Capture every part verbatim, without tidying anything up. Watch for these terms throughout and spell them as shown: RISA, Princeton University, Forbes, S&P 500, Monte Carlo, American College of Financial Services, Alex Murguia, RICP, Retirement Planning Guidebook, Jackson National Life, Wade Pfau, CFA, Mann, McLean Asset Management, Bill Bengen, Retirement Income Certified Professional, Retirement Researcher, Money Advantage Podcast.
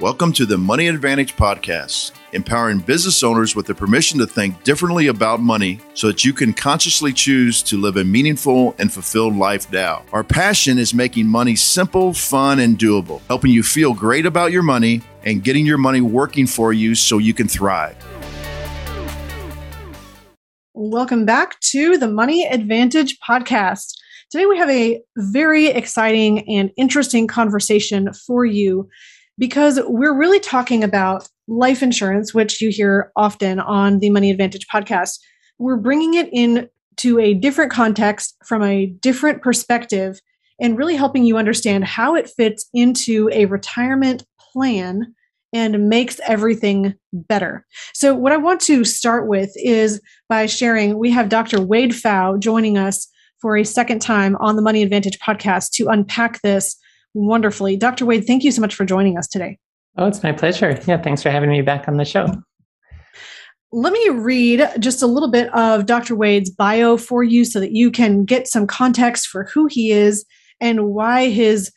Welcome to the Money Advantage Podcast, empowering business owners with the permission to think differently about money so that you can consciously choose to live a meaningful and fulfilled life now. Our passion is making money simple, fun, and doable, helping you feel great about your money and getting your money working for you so you can thrive. Welcome back to the Money Advantage Podcast. Today we have a very exciting and interesting conversation for you, because we're really talking about life insurance, which you hear often on the Money Advantage Podcast. We're bringing it into a different context from a different perspective and really helping you understand how it fits into a retirement plan and makes everything better. So what I want to start with is by sharing, we have Doctor Wade Pfau joining us for a second time on the Money Advantage Podcast to unpack this wonderfully. Doctor Wade, thank you so much for joining us today. Oh, it's my pleasure. Yeah, thanks for having me back on the show. Let me read just a little bit of Doctor Wade's bio for you so that you can get some context for who he is and why his,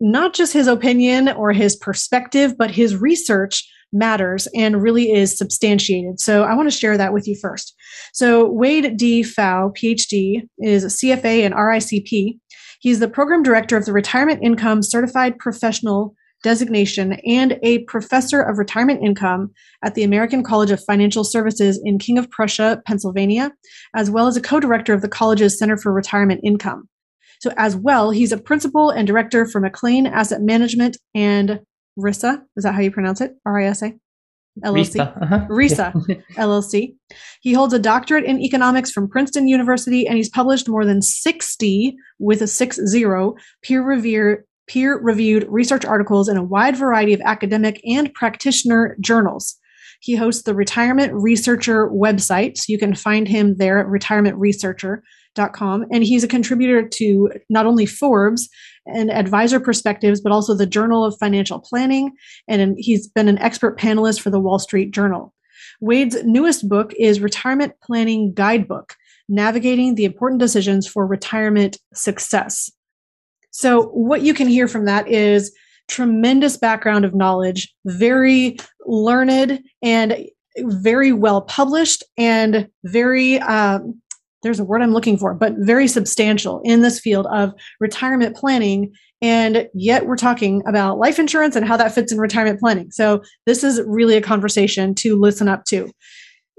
not just his opinion or his perspective, but his research matters and really is substantiated. So I want to share that with you first. So Wade D. Pfau, P H D, is a C F A and R I C P. He's the program director of the Retirement Income Certified Professional designation and a professor of retirement income at the American College of Financial Services in King of Prussia, Pennsylvania, as well as a co-director of the college's Center for Retirement Income. So as well, he's a principal and director for McLean Asset Management and RISA. Is that how you pronounce it? R I S A? L L C. RISA, uh-huh. RISA yeah. L L C. He holds a doctorate in economics from Princeton University, and he's published more than sixty, with a six zero, peer-reviewed peer-reviewed research articles in a wide variety of academic and practitioner journals. He hosts the Retirement Researcher website, so you can find him there at retirement researcher dot com, and he's a contributor to not only Forbes and Advisor Perspectives, but also the Journal of Financial Planning, and he's been an expert panelist for the Wall Street Journal. Wade's newest book is Retirement Planning Guidebook, Navigating the Important Decisions for Retirement Success. So what you can hear from that is tremendous background of knowledge, very learned and very well published, and very, um, there's a word I'm looking for, but very substantial in this field of retirement planning. And yet we're talking about life insurance and how that fits in retirement planning. So this is really a conversation to listen up to,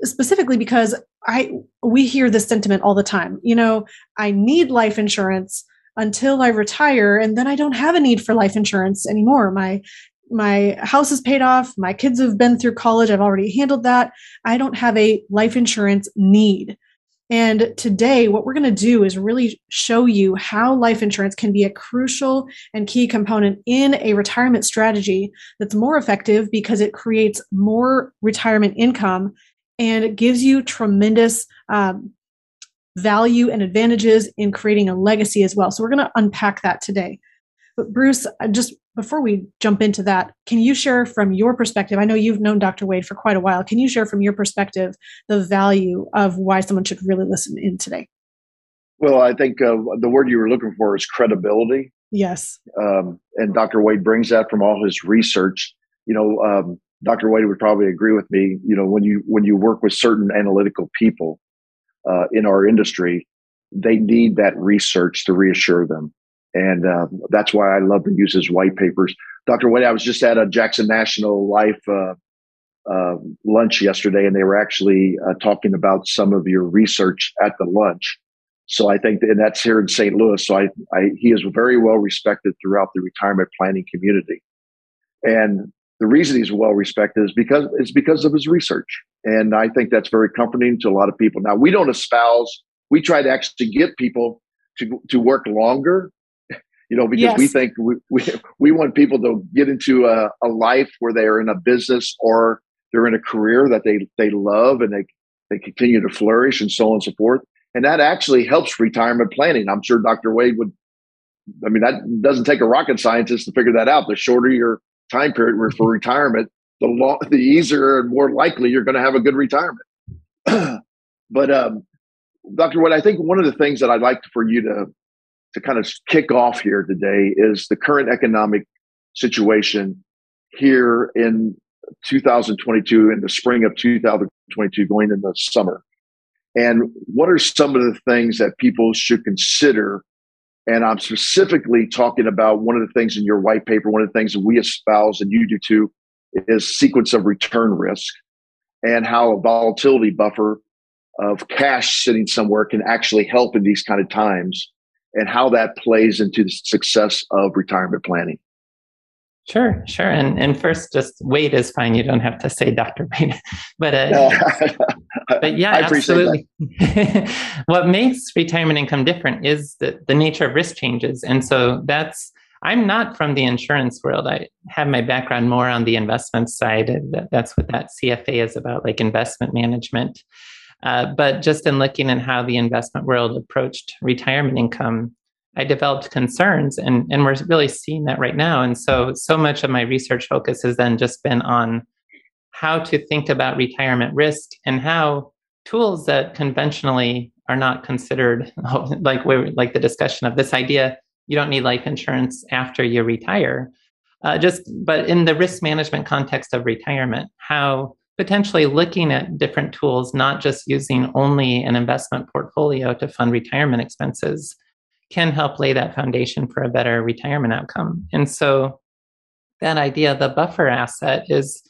specifically because I we hear this sentiment all the time. You know, I need life insurance until I retire, and then I don't have a need for life insurance anymore. My my house is paid off. My kids have been through college. I've already handled that. I don't have a life insurance need. And today, what we're going to do is really show you how life insurance can be a crucial and key component in a retirement strategy that's more effective because it creates more retirement income and it gives you tremendous um, value and advantages in creating a legacy as well. So we're going to unpack that today. But Bruce, just before we jump into that, can you share from your perspective? I know you've known Doctor Wade for quite a while. Can you share from your perspective the value of why someone should really listen in today? Well, I think uh, the word you were looking for is credibility. Yes. Um, and Doctor Wade brings that from all his research. You know, um, Doctor Wade would probably agree with me. You know, when you when you work with certain analytical people uh, in our industry, they need that research to reassure them. And uh, that's why I love to use his white papers. Doctor Wade, I was just at a Jackson National Life uh, uh, lunch yesterday, and they were actually uh, talking about some of your research at the lunch. So I think, and that's here in Saint Louis. So I, I, he is very well respected throughout the retirement planning community. And the reason he's well respected is because it's because of his research. And I think that's very comforting to a lot of people. Now, we don't espouse, we try to actually get people to to work longer. You know, because yes. we think we, we we want people to get into a, a life where they are in a business or they're in a career that they, they love and they, they continue to flourish and so on and so forth. And that actually helps retirement planning. I'm sure Doctor Wade would, I mean, that doesn't take a rocket scientist to figure that out. The shorter your time period for retirement, the long, the easier and more likely you're going to have a good retirement. But um, Doctor Wade, I think one of the things that I'd like for you to to kind of kick off here today is the current economic situation here in two thousand twenty-two, in the spring of two thousand twenty-two, going into the summer. And what are some of the things that people should consider? And I'm specifically talking about one of the things in your white paper, one of the things that we espouse, and you do too, is sequence of return risk, and how a volatility buffer of cash sitting somewhere can actually help in these kind of times, and how that plays into the success of retirement planning. Sure, sure. And and first, just Wade is fine. You don't have to say Doctor Wade. But, uh, but yeah, I absolutely. What makes retirement income different is the, the nature of risk changes. And so that's, I'm not from the insurance world. I have my background more on the investment side. That's what that C F A is about, like investment management. Uh, but just in looking at how the investment world approached retirement income, I developed concerns, and, and we're really seeing that right now. And so, so much of my research focus has then just been on how to think about retirement risk and how tools that conventionally are not considered, like we, like the discussion of this idea, you don't need life insurance after you retire. Uh, just, but in the risk management context of retirement, how potentially looking at different tools, not just using only an investment portfolio to fund retirement expenses, can help lay that foundation for a better retirement outcome. And so that idea of the buffer asset is,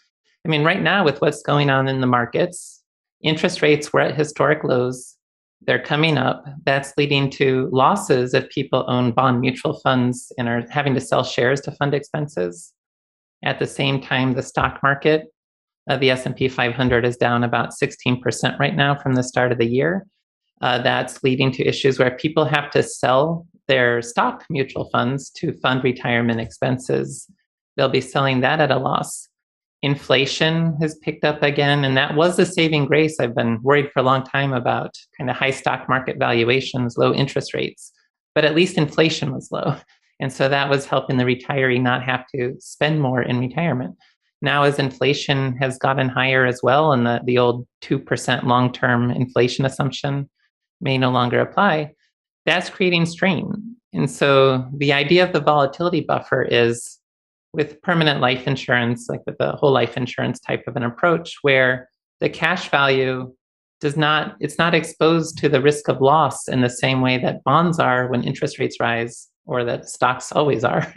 I mean, right now with what's going on in the markets, interest rates were at historic lows. They're coming up. That's leading to losses if people own bond mutual funds and are having to sell shares to fund expenses. At the same time, the stock market, uh, the S and P five hundred is down about sixteen percent right now from the start of the year. Uh, that's leading to issues where people have to sell their stock mutual funds to fund retirement expenses. They'll be selling that at a loss. Inflation has picked up again, and that was the saving grace. I've been worried for a long time about kind of high stock market valuations, low interest rates, but at least inflation was low. And so that was helping the retiree not have to spend more in retirement. Now, as inflation has gotten higher as well, and the, the old two percent long-term inflation assumption may no longer apply, that's creating strain. And so the idea of the volatility buffer is with permanent life insurance, like with the whole life insurance type of an approach, where the cash value does not, it's not exposed to the risk of loss in the same way that bonds are when interest rates rise, or that stocks always are.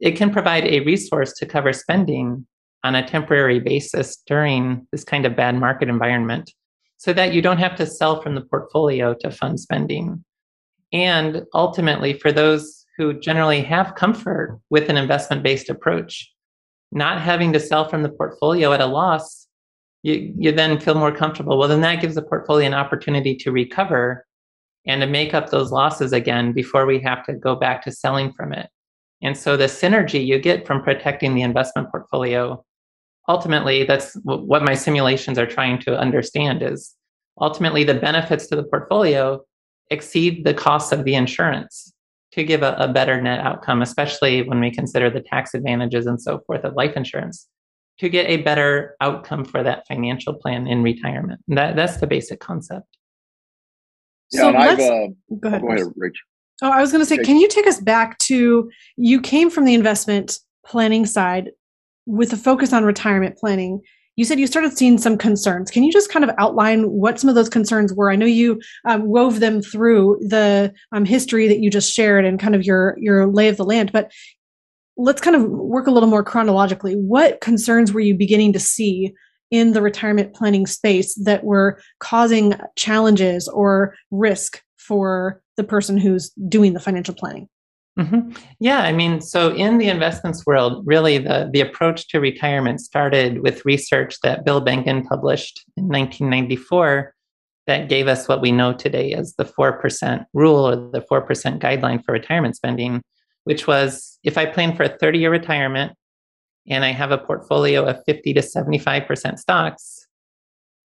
It can provide a resource to cover spending on a temporary basis during this kind of bad market environment, so that you don't have to sell from the portfolio to fund spending. And ultimately, for those who generally have comfort with an investment-based approach, not having to sell from the portfolio at a loss, you, you then feel more comfortable. Well, then that gives the portfolio an opportunity to recover and to make up those losses again before we have to go back to selling from it. And so the synergy you get from protecting the investment portfolio, ultimately, that's what my simulations are trying to understand, is ultimately the benefits to the portfolio exceed the costs of the insurance to give a, a better net outcome, especially when we consider the tax advantages and so forth of life insurance, to get a better outcome for that financial plan in retirement. That, that's the basic concept. Yeah, so and I've, uh, go ahead, go ahead Rachel. Oh, I was going to say, Rachel, can you take us back to, you came from the investment planning side with a focus on retirement planning. You said you started seeing some concerns. Can you just kind of outline what some of those concerns were? I know you um, wove them through the um, history that you just shared and kind of your, your lay of the land, but let's kind of work a little more chronologically. What concerns were you beginning to see in the retirement planning space that were causing challenges or risk for the person who's doing the financial planning? Mm-hmm. Yeah, I mean, so in the investments world, really the, the approach to retirement started with research that Bill Bengen published in nineteen ninety-four that gave us what we know today as the four percent rule, or the four percent guideline for retirement spending, which was, if I plan for a thirty-year retirement and I have a portfolio of fifty to seventy-five percent stocks,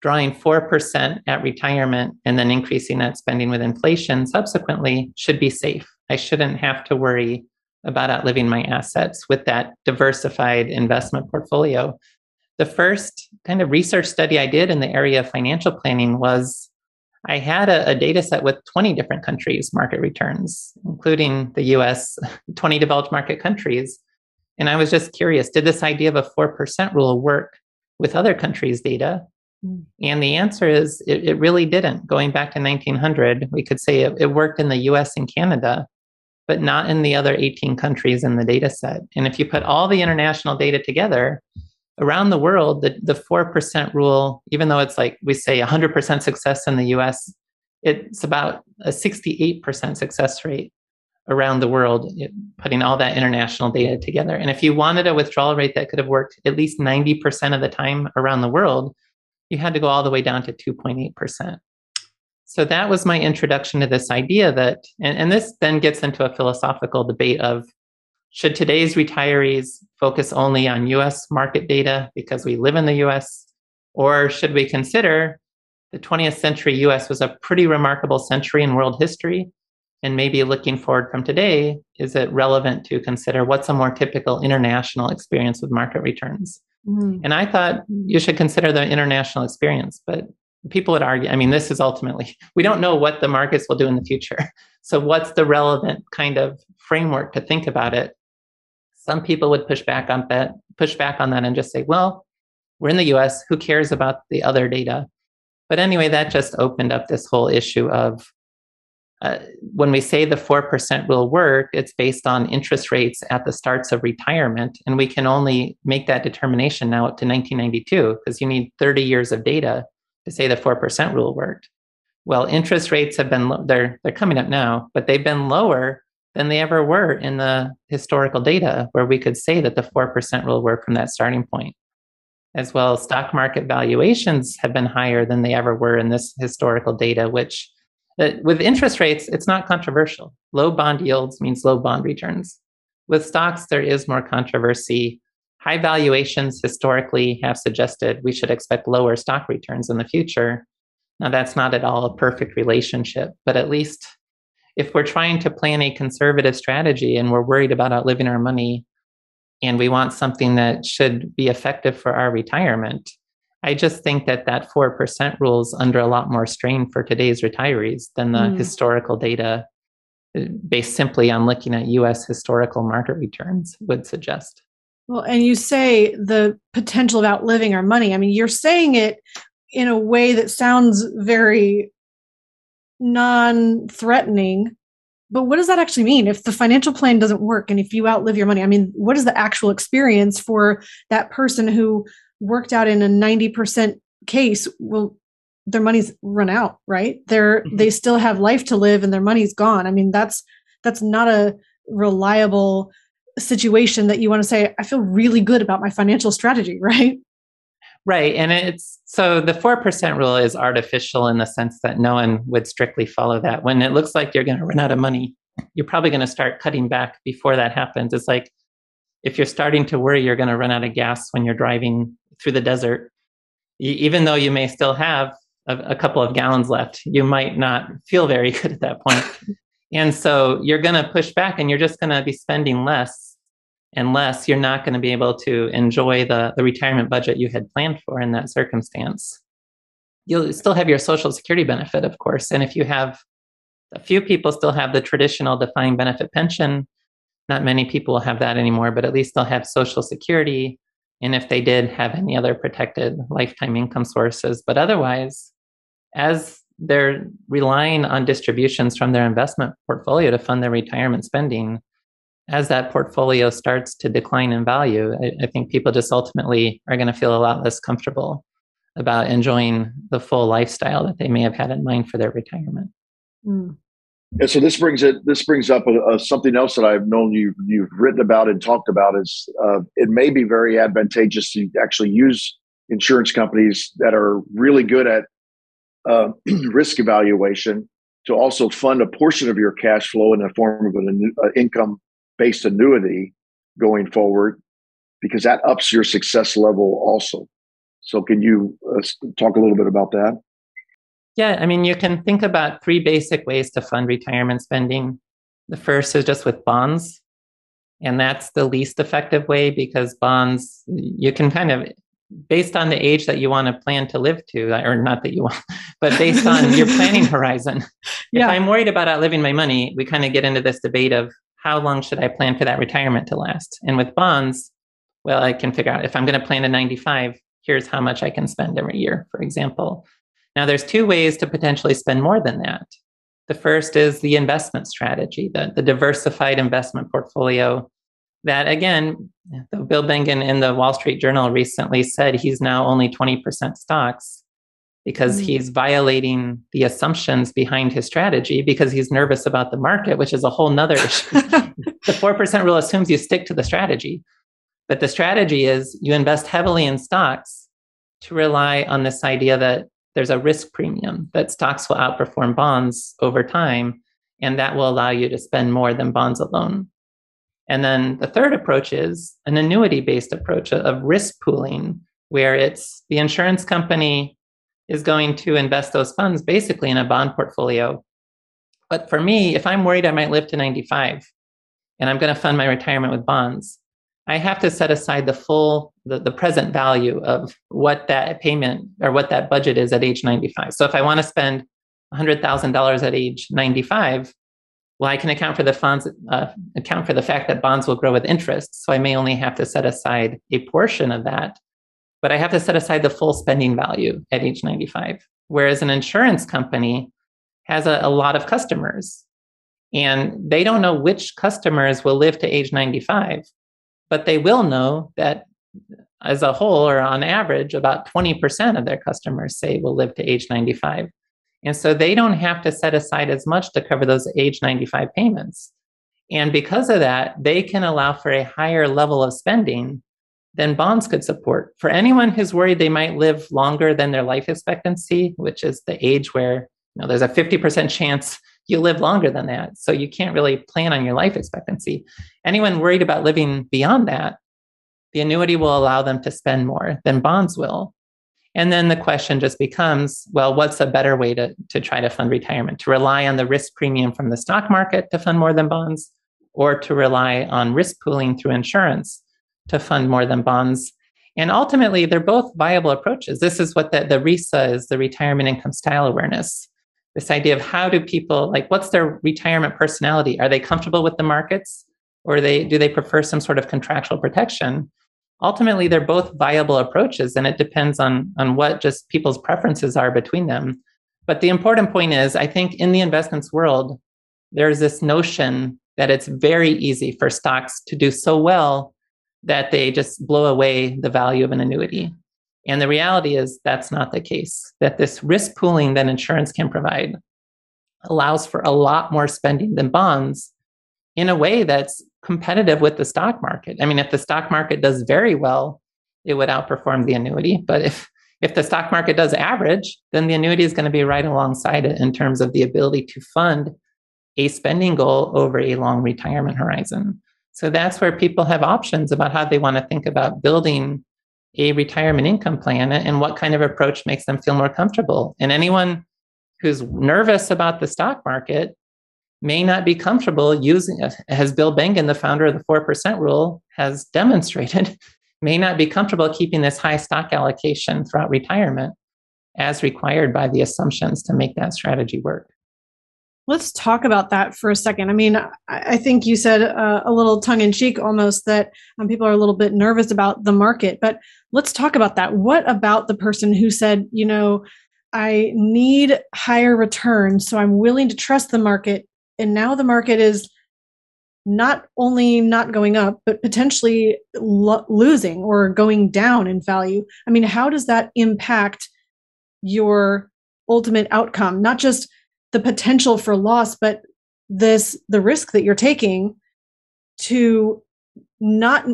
drawing four percent at retirement and then increasing that spending with inflation subsequently should be safe. I shouldn't have to worry about outliving my assets with that diversified investment portfolio. The first kind of research study I did in the area of financial planning was, I had a, a data set with twenty different countries' market returns, including the U S, twenty developed market countries. And I was just curious, did this idea of a four percent rule work with other countries' data? Mm. And the answer is it, it really didn't. Going back to nineteen hundred, we could say it, it worked in the U S and Canada, but not in the other eighteen countries in the data set. And if you put all the international data together, around the world, the, the four percent rule, even though it's like we say one hundred percent success in the U S, it's about a sixty-eight percent success rate around the world, it, putting all that international data together. And if you wanted a withdrawal rate that could have worked at least ninety percent of the time around the world, you had to go all the way down to two point eight percent. So that was my introduction to this idea that, and, and this then gets into a philosophical debate of, should today's retirees focus only on U S market data because we live in the U S? Or should we consider the twentieth century U S was a pretty remarkable century in world history? And maybe looking forward from today, is it relevant to consider what's a more typical international experience with market returns? Mm. And I thought you should consider the international experience, but people would argue, I mean, this is ultimately, we don't know what the markets will do in the future. So what's the relevant kind of framework to think about it? Some people would push back on that, push back on that and just say, well, we're in the U S, who cares about the other data? But anyway, that just opened up this whole issue of uh, when we say the four percent will work, it's based on interest rates at the starts of retirement. And we can only make that determination now up to nineteen ninety-two, because you need thirty years of data to say the four percent rule worked. Well, interest rates have been, lo- they're, they're coming up now, but they've been lower than they ever were in the historical data where we could say that the four percent rule worked from that starting point. As well, stock market valuations have been higher than they ever were in this historical data, which uh, with interest rates, it's not controversial. Low bond yields means low bond returns. With stocks, there is more controversy. High valuations historically have suggested we should expect lower stock returns in the future. Now, that's not at all a perfect relationship, but at least if we're trying to plan a conservative strategy and we're worried about outliving our money and we want something that should be effective for our retirement, I just think that that four percent rule is under a lot more strain for today's retirees than the mm. historical data based simply on looking at U S historical market returns would suggest. Well, and you say the potential of outliving our money. I mean, you're saying it in a way that sounds very non-threatening, but what does that actually mean? If the financial plan doesn't work and if you outlive your money, I mean, what is the actual experience for that person who worked out in a ninety percent case? Well, their money's run out, right? They're, they still have life to live and their money's gone. I mean, that's, that's not a reliable situation that you want to say, I feel really good about my financial strategy, right? Right. And it's, so the four percent rule is artificial in the sense that no one would strictly follow that. When it looks like you're going to run out of money, you're probably going to start cutting back before that happens. It's like, if you're starting to worry you're going to run out of gas when you're driving through the desert, you, even though you may still have a, a couple of gallons left, you might not feel very good at that point. And so you're going to push back and you're just going to be spending less and less. You're not going to be able to enjoy the, the retirement budget you had planned for in that circumstance. You'll still have your Social Security benefit, of course. And if you have, a few people still have the traditional defined benefit pension. Not many people will have that anymore, but at least they'll have Social Security. And if they did have any other protected lifetime income sources, but otherwise, as they're relying on distributions from their investment portfolio to fund their retirement spending. As that portfolio starts to decline in value, I, I think people just ultimately are going to feel a lot less comfortable about enjoying the full lifestyle that they may have had in mind for their retirement. Mm. And so this brings it. This brings up a, a, something else that I've known you you've written about and talked about is uh, it may be very advantageous to actually use insurance companies that are really good at Uh, risk evaluation to also fund a portion of your cash flow in the form of an uh, income-based annuity going forward, because that ups your success level also. So can you uh, talk a little bit about that? Yeah, I mean, you can think about three basic ways to fund retirement spending. The first is just with bonds, and that's the least effective way because bonds, you can kind of based on the age that you want to plan to live to, or not that you want, but based on your planning horizon. Yeah. If I'm worried about outliving my money, we kind of get into this debate of how long should I plan for that retirement to last? And with bonds, well, I can figure out if I'm going to plan to ninety-five, here's how much I can spend every year, for example. Now, there's two ways to potentially spend more than that. The first is the investment strategy, the, the diversified investment portfolio that, again, though Bill Bengen in the Wall Street Journal recently said he's now only twenty percent stocks because mm-hmm. he's violating the assumptions behind his strategy because he's nervous about the market, which is a whole nother issue. The four percent rule assumes you stick to the strategy. But the strategy is you invest heavily in stocks to rely on this idea that there's a risk premium, that stocks will outperform bonds over time, and that will allow you to spend more than bonds alone. And then the third approach is an annuity-based approach of risk pooling, where it's the insurance company is going to invest those funds basically in a bond portfolio. But for me, if I'm worried I might live to ninety-five and I'm going to fund my retirement with bonds, I have to set aside the full, the, the present value of what that payment or what that budget is at age ninety-five. So if I want to spend one hundred thousand dollars at age ninety-five, well, I can account for the funds, uh, account for the fact that bonds will grow with interest. So I may only have to set aside a portion of that, but I have to set aside the full spending value at age ninety-five. Whereas an insurance company has a, a lot of customers, and they don't know which customers will live to age ninety-five. But they will know that as a whole, or on average, about twenty percent of their customers say will live to age ninety-five. And so they don't have to set aside as much to cover those age ninety-five payments. And because of that, they can allow for a higher level of spending than bonds could support. For anyone who's worried they might live longer than their life expectancy, which is the age where, you know, there's a fifty percent chance you live longer than that. So you can't really plan on your life expectancy. Anyone worried about living beyond that, the annuity will allow them to spend more than bonds will. And then the question just becomes, well, what's a better way to, to try to fund retirement? To rely on the risk premium from the stock market to fund more than bonds, or to rely on risk pooling through insurance to fund more than bonds? And ultimately, they're both viable approaches. This is what the, the RISA is, the Retirement Income Style Awareness. This idea of how do people, like, what's their retirement personality? Are they comfortable with the markets, or they do they prefer some sort of contractual protection? Ultimately, they're both viable approaches, and it depends on, on what just people's preferences are between them. But the important point is, I think in the investments world, there's this notion that it's very easy for stocks to do so well that they just blow away the value of an annuity. And the reality is that's not the case, that this risk pooling that insurance can provide allows for a lot more spending than bonds in a way that's competitive with the stock market. I mean, if the stock market does very well, it would outperform the annuity. But if, if the stock market does average, then the annuity is going to be right alongside it in terms of the ability to fund a spending goal over a long retirement horizon. So that's where people have options about how they want to think about building a retirement income plan and what kind of approach makes them feel more comfortable. And anyone who's nervous about the stock market may not be comfortable using, as Bill Bengen, the founder of the four percent rule, has demonstrated, may not be comfortable keeping this high stock allocation throughout retirement as required by the assumptions to make that strategy work. Let's talk about that for a second. I mean, I think you said uh, a little tongue in cheek almost that um, people are a little bit nervous about the market, but let's talk about that. What about the person who said, you know, I need higher returns, so I'm willing to trust the market. And now the market is not only not going up, but potentially lo- losing or going down in value. I mean, how does that impact your ultimate outcome? Not just the potential for loss, but this, the risk that you're taking to not,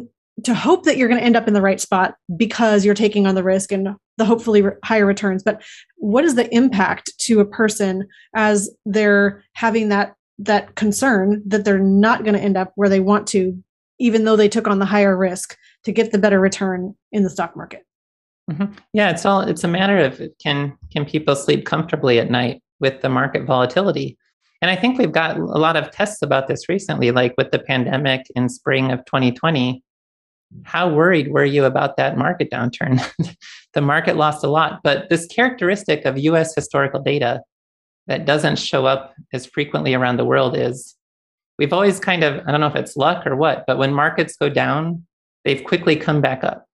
to hope that you're going to end up in the right spot because you're taking on the risk and the hopefully re- higher returns. But what is the impact to a person as they're having that, that concern that they're not going to end up where they want to, even though they took on the higher risk to get the better return in the stock market? Mm-hmm. Yeah, it's all, it's a matter of can, can people sleep comfortably at night with the market volatility? And I think we've got a lot of tests about this recently, like with the pandemic in spring of twenty twenty. How worried were you about that market downturn? The market lost a lot, but this characteristic of U S historical data that doesn't show up as frequently around the world is we've always kind of, I don't know if it's luck or what, but when markets go down, they've quickly come back up.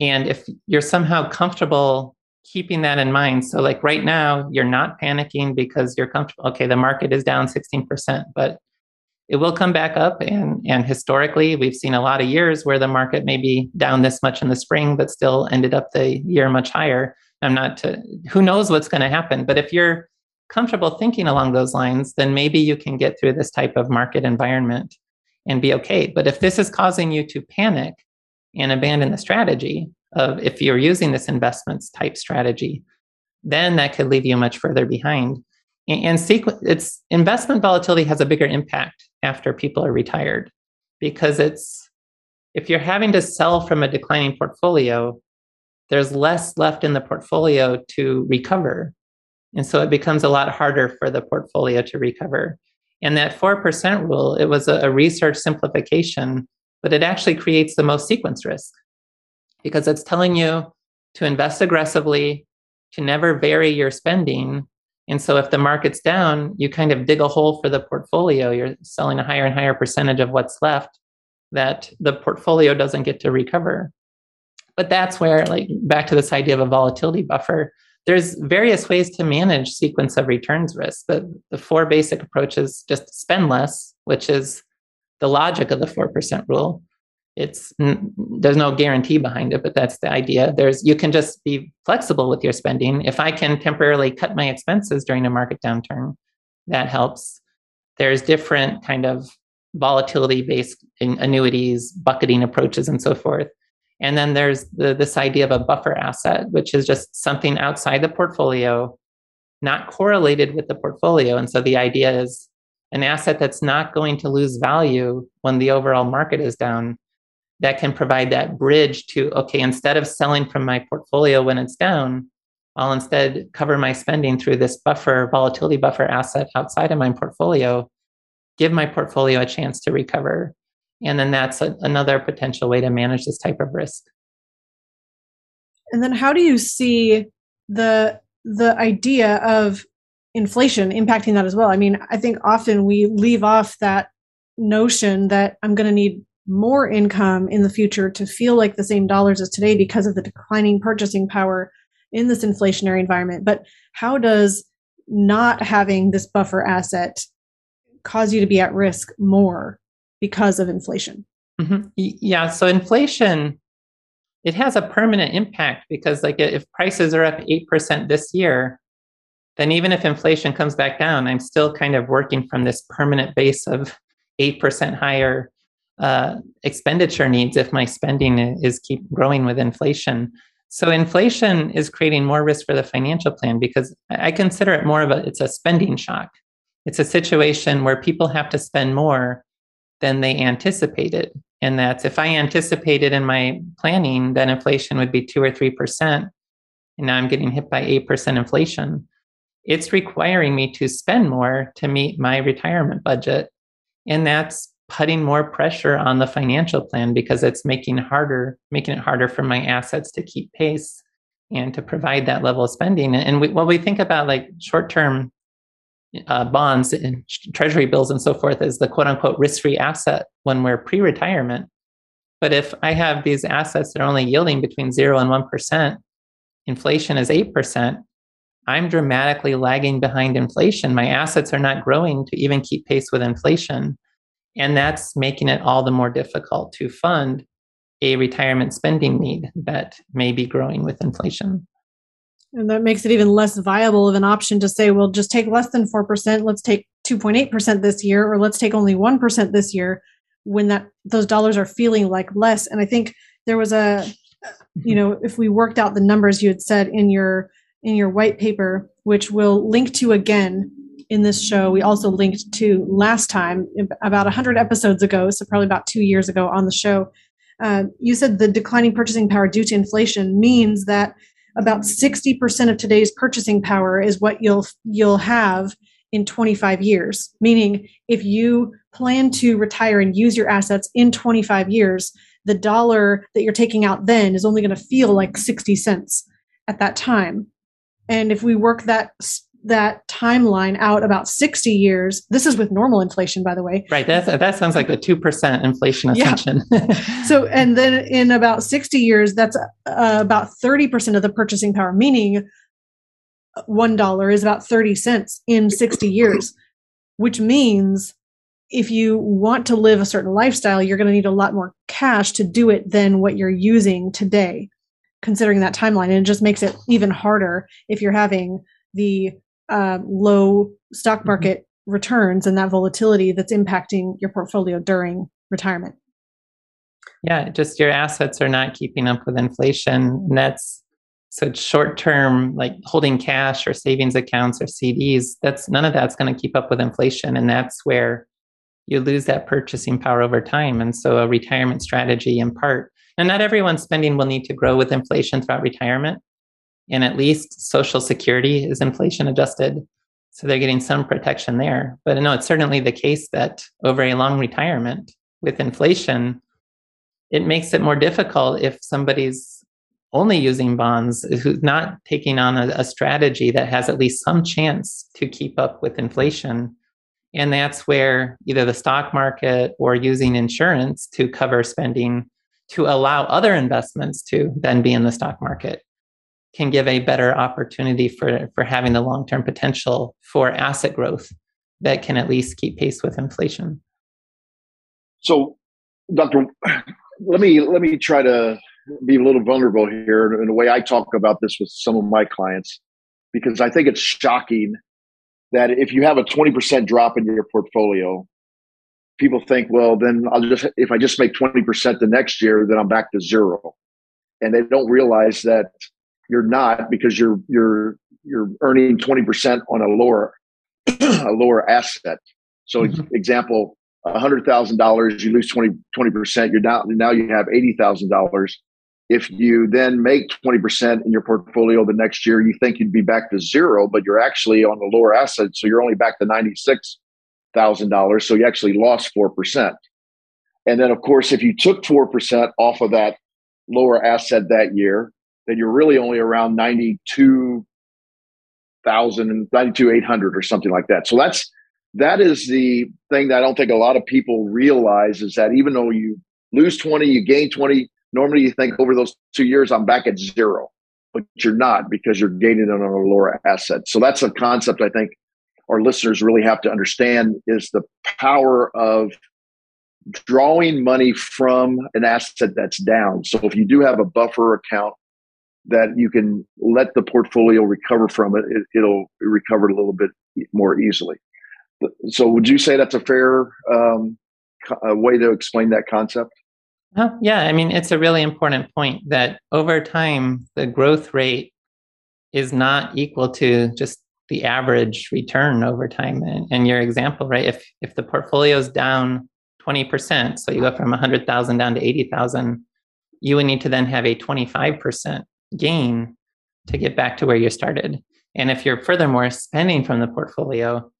And if you're somehow comfortable keeping that in mind, so like right now, you're not panicking because you're comfortable. Okay, the market is down sixteen percent, but it will come back up. And, and historically, we've seen a lot of years where the market may be down this much in the spring, but still ended up the year much higher. I'm not, to, who knows what's going to happen. But if you're comfortable thinking along those lines, then maybe you can get through this type of market environment and be okay. But if this is causing you to panic and abandon the strategy of, if you're using this investments type strategy, then that could leave you much further behind. And, and sequ- it's investment volatility has a bigger impact after people are retired, because it's, if you're having to sell from a declining portfolio, there's less left in the portfolio to recover. And so it becomes a lot harder for the portfolio to recover. And that four percent rule, it was a, a research simplification, but it actually creates the most sequence risk, because it's telling you to invest aggressively, to never vary your spending. And so if the market's down, you kind of dig a hole for the portfolio. You're selling a higher and higher percentage of what's left that the portfolio doesn't get to recover. But that's where, like, back to this idea of a volatility buffer, there's various ways to manage sequence of returns risk. The, the four basic approaches: just spend less, which is the logic of the four percent rule. It's, there's no guarantee behind it, but that's the idea. There's, you can just be flexible with your spending. If I can temporarily cut my expenses during a market downturn, that helps. There's different kind of volatility-based annuities, bucketing approaches, and so forth. And then there's the, this idea of a buffer asset, which is just something outside the portfolio, not correlated with the portfolio. And so the idea is an asset that's not going to lose value when the overall market is down, that can provide that bridge to, okay, instead of selling from my portfolio when it's down, I'll instead cover my spending through this buffer, volatility buffer asset outside of my portfolio, give my portfolio a chance to recover. And then that's a, another potential way to manage this type of risk. And then how do you see the the idea of inflation impacting that as well? I mean, I think often we leave off that notion that I'm going to need more income in the future to feel like the same dollars as today because of the declining purchasing power in this inflationary environment. But how does not having this buffer asset cause you to be at risk more because of inflation? Mm-hmm. Yeah. So inflation, it has a permanent impact, because like if prices are up eight percent this year, then even if inflation comes back down, I'm still kind of working from this permanent base of eight percent higher uh, expenditure needs if my spending is keep growing with inflation. So inflation is creating more risk for the financial plan, because I consider it more of a, it's a spending shock. It's a situation where people have to spend more than they anticipated. And that's, if I anticipated in my planning that inflation would be two or three percent, and now I'm getting hit by eight percent inflation, it's requiring me to spend more to meet my retirement budget. And that's putting more pressure on the financial plan, because it's making harder, making it harder for my assets to keep pace and to provide that level of spending. And we, what we think about like short-term Uh, bonds and treasury bills and so forth is the quote unquote risk-free asset when we're pre-retirement. But if I have these assets that are only yielding between zero and one percent, inflation is eight percent, I'm dramatically lagging behind inflation. My assets are not growing to even keep pace with inflation. And that's making it all the more difficult to fund a retirement spending need that may be growing with inflation. And that makes it even less viable of an option to say, well, just take less than four percent, let's take two point eight percent this year, or let's take only one percent this year, when that those dollars are feeling like less. And I think there was a, you know, if we worked out the numbers you had said in your in your white paper, which we'll link to again in this show, we also linked to last time, about one hundred episodes ago, so probably about two years ago on the show, uh, you said the declining purchasing power due to inflation means that about sixty percent of today's purchasing power is what you'll you'll have in twenty-five years. Meaning, if you plan to retire and use your assets in twenty-five years, the dollar that you're taking out then is only going to feel like sixty cents at that time. And if we work that that timeline out about sixty years. This is with normal inflation, by the way. Right. That's, that sounds like a two percent inflation assumption. Yeah. So, and then in about sixty years, that's uh, about thirty percent of the purchasing power, meaning one dollar is about thirty cents in sixty years, which means if you want to live a certain lifestyle, you're going to need a lot more cash to do it than what you're using today, considering that timeline. And it just makes it even harder if you're having the uh, low stock market mm-hmm. returns and that volatility that's impacting your portfolio during retirement. Yeah, just your assets are not keeping up with inflation. And that's so short-term, like holding cash or savings accounts or C Ds, that's none of that's going to keep up with inflation. And that's where you lose that purchasing power over time. And so a retirement strategy in part, and not everyone's spending will need to grow with inflation throughout retirement. And at least Social Security is inflation adjusted. So they're getting some protection there. But no, it's certainly the case that over a long retirement with inflation, it makes it more difficult if somebody's only using bonds, who's not taking on a, a strategy that has at least some chance to keep up with inflation. And that's where either the stock market or using insurance to cover spending to allow other investments to then be in the stock market can give a better opportunity for, for having the long-term potential for asset growth that can at least keep pace with inflation. So, Doctor, let me let me try to be a little vulnerable here in the way I talk about this with some of my clients, because I think it's shocking that if you have a twenty percent drop in your portfolio, people think, well, then I'll just if I just make twenty percent the next year, then I'm back to zero. And they don't realize that you're not, because you're you're you're earning twenty percent on a lower a lower asset. So mm-hmm. example, one hundred thousand dollars, you lose twenty percent, you're now now you have eighty thousand dollars. If you then make twenty percent in your portfolio the next year, you think you'd be back to zero, but you're actually on the lower asset, so you're only back to ninety-six thousand dollars, so you actually lost four percent. And then, of course, if you took four percent off of that lower asset that year, then you're really only around ninety-two thousand, ninety-two thousand eight hundred or something like that. So that's that is the thing that I don't think a lot of people realize, is that even though you lose twenty, you gain twenty. Normally, you think over those two years, I'm back at zero, but you're not, because you're gaining on a lower asset. So that's a concept I think our listeners really have to understand, is the power of drawing money from an asset that's down. So if you do have a buffer account that you can let the portfolio recover from, it, it it'll recover a little bit more easily. So would you say that's a fair um, way to explain that concept? Uh, yeah, I mean, it's a really important point that over time, the growth rate is not equal to just the average return over time. And, and your example, right? If if the portfolio is down twenty percent, so you go from one hundred thousand down to eighty thousand, you would need to then have a twenty-five percent gain to get back to where you started. And if you're furthermore spending from the portfolio,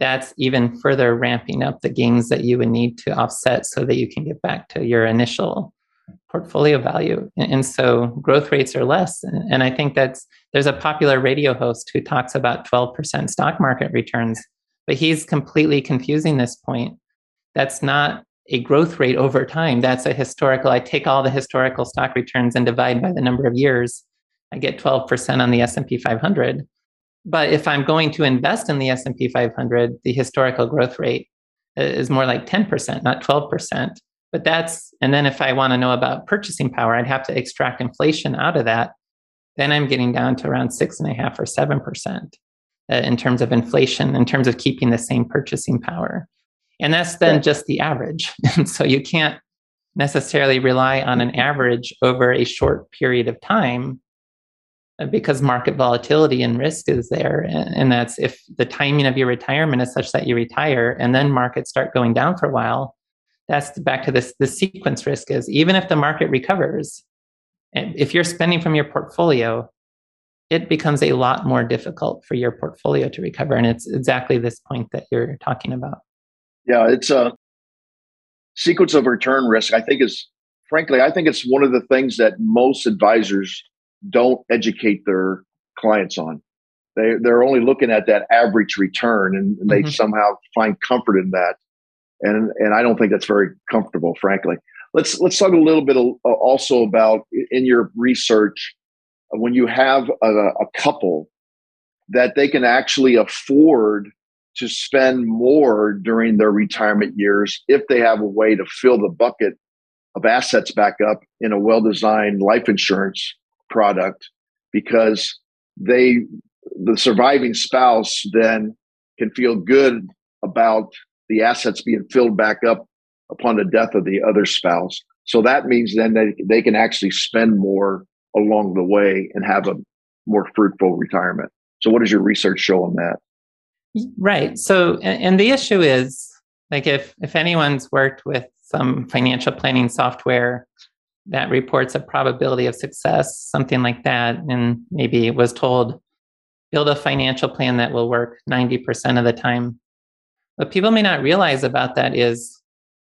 that's even further ramping up the gains that you would need to offset so that you can get back to your initial portfolio value. And so growth rates are less. And I think that's, there's a popular radio host who talks about twelve percent stock market returns, but he's completely confusing this point. That's not a growth rate over time. That's a historical, I take all the historical stock returns and divide by the number of years, I get twelve percent on the S and P five hundred. But if I'm going to invest in the S and P five hundred, the historical growth rate is more like ten percent, not twelve percent. But that's, and then if I want to know about purchasing power, I'd have to extract inflation out of that. Then I'm getting down to around six and a half or seven percent in terms of inflation, in terms of keeping the same purchasing power. And that's then just the average. And so you can't necessarily rely on an average over a short period of time, because market volatility and risk is there. And that's if the timing of your retirement is such that you retire and then markets start going down for a while, that's back to this, the sequence risk is, even if the market recovers, and if you're spending from your portfolio, it becomes a lot more difficult for your portfolio to recover. And it's exactly this point that you're talking about. Yeah, it's a sequence of return risk. I think is, frankly, I think it's one of the things that most advisors don't educate their clients on. They, they're only looking at that average return, and, and they mm-hmm. somehow find comfort in that. And and I don't think that's very comfortable, frankly. Let's let's talk a little bit also about, in your research, when you have a, a couple, that they can actually afford to spend more during their retirement years if they have a way to fill the bucket of assets back up in a well-designed life insurance product, because they the surviving spouse then can feel good about the assets being filled back up upon the death of the other spouse. So that means then that they can actually spend more along the way and have a more fruitful retirement. So what does your research show on that? Right. So, and the issue is, like, if, if anyone's worked with some financial planning software that reports a probability of success, something like that, and maybe was told, build a financial plan that will work ninety percent of the time. What people may not realize about that is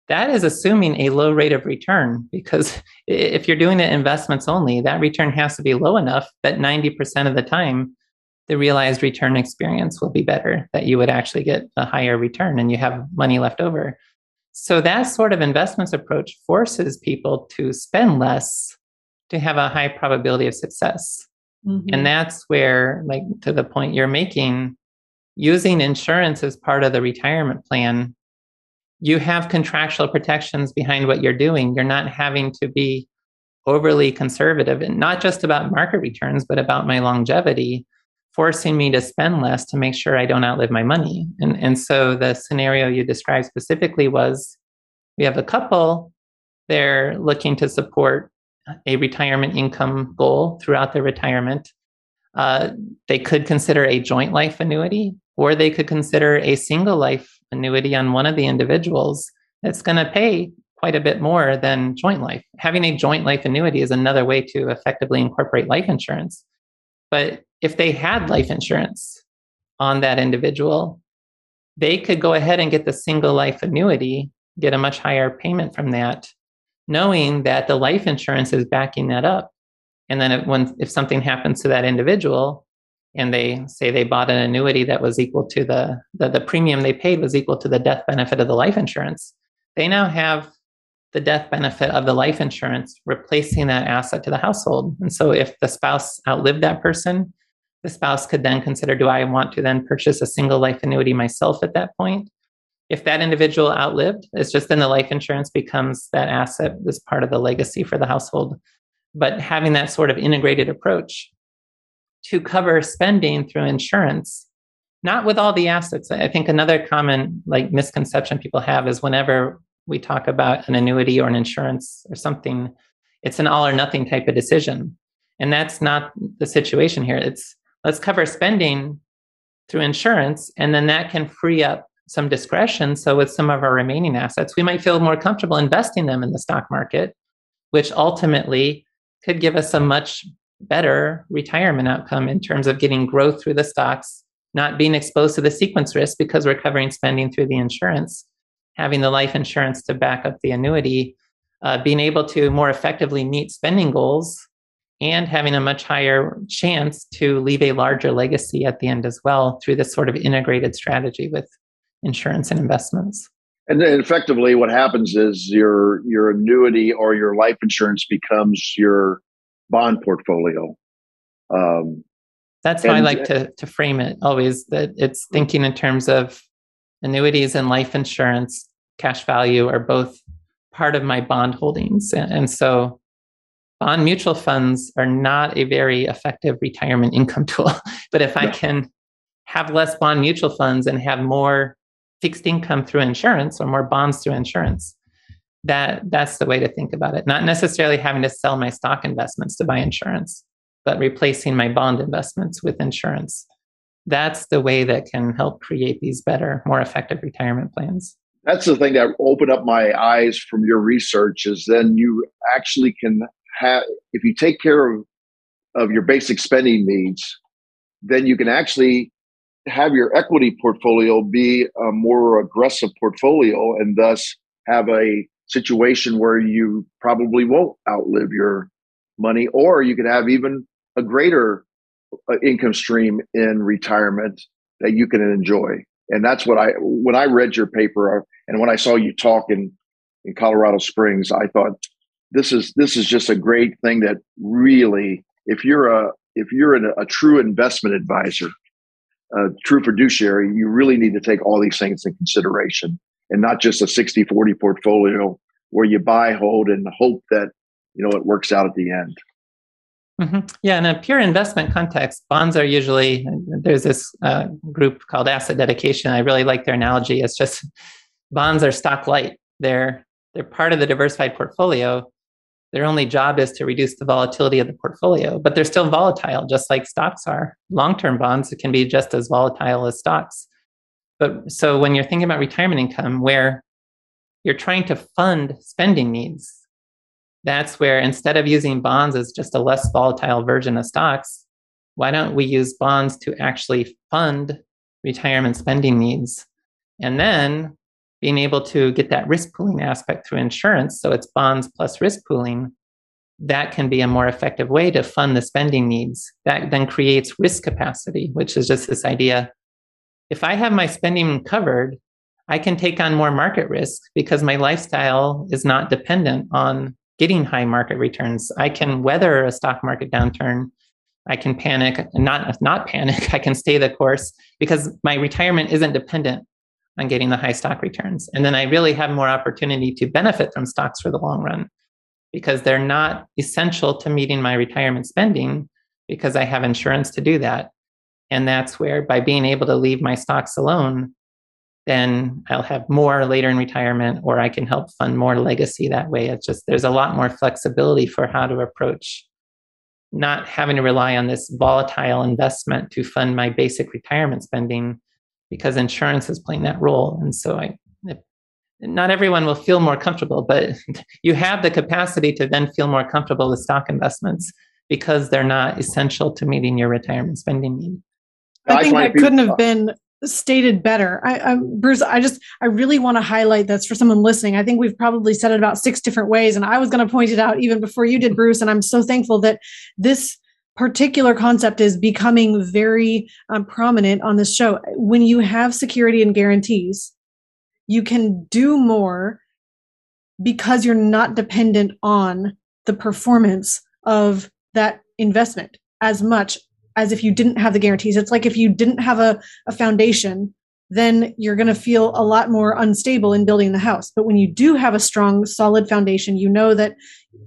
that is assuming a low rate of return, because if you're doing the investments only, that return has to be low enough that ninety percent of the time, the realized return experience will be better, that you would actually get a higher return and you have money left over. So that sort of investments approach forces people to spend less to have a high probability of success. Mm-hmm. And that's where, like, to the point you're making, using insurance as part of the retirement plan, you have contractual protections behind what you're doing. You're not having to be overly conservative, and not just about market returns, but about my longevity, forcing me to spend less to make sure I don't outlive my money. And, and so the scenario you described specifically was, we have a couple, they're looking to support a retirement income goal throughout their retirement. Uh, they could consider a joint life annuity, or they could consider a single life annuity on one of the individuals that's going to pay quite a bit more than joint life. Having a joint life annuity is another way to effectively incorporate life insurance. But if they had life insurance on that individual, they could go ahead and get the single life annuity, get a much higher payment from that, knowing that the life insurance is backing that up. And then if, when, if something happens to that individual, and they say they bought an annuity that was equal to the, the, the premium they paid was equal to the death benefit of the life insurance, they now have the death benefit of the life insurance replacing that asset to the household. And so if the spouse outlived that person, the spouse could then consider, do I want to then purchase a single life annuity myself at that point? If that individual outlived, it's just then the life insurance becomes that asset as part of the legacy for the household. But having that sort of integrated approach to cover spending through insurance, not with all the assets. I think another common, like, misconception people have is whenever we talk about an annuity or an insurance or something, it's an all or nothing type of decision. And that's not the situation here. It's let's cover spending through insurance, and then that can free up some discretion. So with some of our remaining assets, we might feel more comfortable investing them in the stock market, which ultimately could give us a much better retirement outcome in terms of getting growth through the stocks, not being exposed to the sequence risk because we're covering spending through the insurance, having the life insurance to back up the annuity, uh, being able to more effectively meet spending goals, and having a much higher chance to leave a larger legacy at the end as well through this sort of integrated strategy with insurance and investments. And then effectively what happens is your your annuity or your life insurance becomes your bond portfolio. Um, That's how and, I like to, to frame it always, that it's thinking in terms of annuities and life insurance, cash value are both part of my bond holdings. And, and so bond mutual funds are not a very effective retirement income tool. But if I can have less bond mutual funds and have more fixed income through insurance, or more bonds through insurance, that that's the way to think about it. Not necessarily having to sell my stock investments to buy insurance, but replacing my bond investments with insurance. That's the way that can help create these better, more effective retirement plans. That's the thing that opened up my eyes from your research, is then you actually can have, if you take care of, of your basic spending needs, then you can actually have your equity portfolio be a more aggressive portfolio, and thus have a situation where you probably won't outlive your money, or you could have even a greater income stream in retirement that you can enjoy. And that's what I, when I read your paper and when I saw you talk in, in Colorado Springs, I thought this is, this is just a great thing that really, if you're a, if you're an, a true investment advisor, a true fiduciary, you really need to take all these things in consideration and not just a sixty forty portfolio where you buy, hold, and hope that, you know, it works out at the end. Mm-hmm. Yeah, in a pure investment context, bonds are usually, there's this uh, group called asset dedication. I really like their analogy. It's just bonds are stock light. They're they're part of the diversified portfolio. Their only job is to reduce the volatility of the portfolio, but they're still volatile, just like stocks are. Long-term bonds can be just as volatile as stocks. But so when you're thinking about retirement income, where you're trying to fund spending needs, that's where instead of using bonds as just a less volatile version of stocks, why don't we use bonds to actually fund retirement spending needs? And then being able to get that risk pooling aspect through insurance, so it's bonds plus risk pooling, that can be a more effective way to fund the spending needs. That then creates risk capacity, which is just this idea, if I have my spending covered, I can take on more market risk because my lifestyle is not dependent on getting high market returns. I can weather a stock market downturn. I can panic, not not panic. I can stay the course because my retirement isn't dependent on getting the high stock returns. And then I really have more opportunity to benefit from stocks for the long run because they're not essential to meeting my retirement spending because I have insurance to do that. And that's where by being able to leave my stocks alone, then I'll have more later in retirement, or I can help fund more legacy that way. It's just, there's a lot more flexibility for how to approach not having to rely on this volatile investment to fund my basic retirement spending because insurance is playing that role. And so I, not everyone will feel more comfortable, but you have the capacity to then feel more comfortable with stock investments because they're not essential to meeting your retirement spending need. I think that couldn't have been stated better. I, I, Bruce, I just, I really want to highlight this for someone listening. I think we've probably said it about six different ways, and I was going to point it out even before you did, Bruce. And I'm so thankful that this particular concept is becoming very um, prominent on this show. When you have security and guarantees, you can do more because you're not dependent on the performance of that investment as much as if you didn't have the guarantees. It's like if you didn't have a, a foundation, then you're going to feel a lot more unstable in building the house. But when you do have a strong, solid foundation, you know that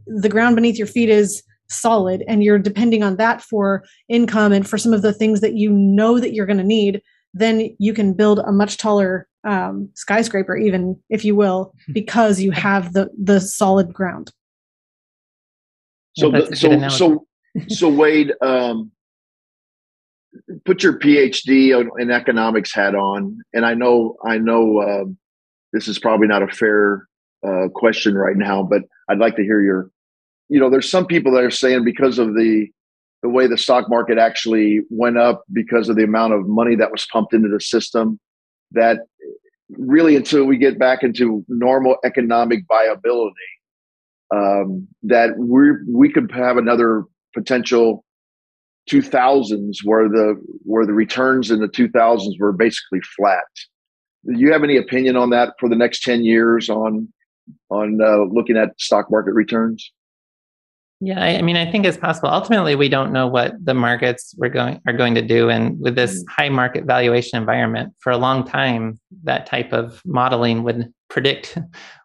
the ground beneath your feet is solid and you're depending on that for income and for some of the things that you know that you're going to need, then you can build a much taller um, skyscraper, even if you will, because you have the the solid ground. So, yeah, the, so, so, so Wade, um, put your P H D in economics hat on, and I know, I know uh, this is probably not a fair uh, question right now, but I'd like to hear your, you know, there's some people that are saying because of the the way the stock market actually went up, because of the amount of money that was pumped into the system, that really until we get back into normal economic viability, um, that we we could have another potential two thousands where the where the returns in the two thousands were basically flat. Do you have any opinion on that for the next ten years on on uh, looking at stock market returns? Yeah, I, I mean, I think it's possible. Ultimately, we don't know what the markets we're going are going to do, and with this high market valuation environment, for a long time, that type of modeling would predict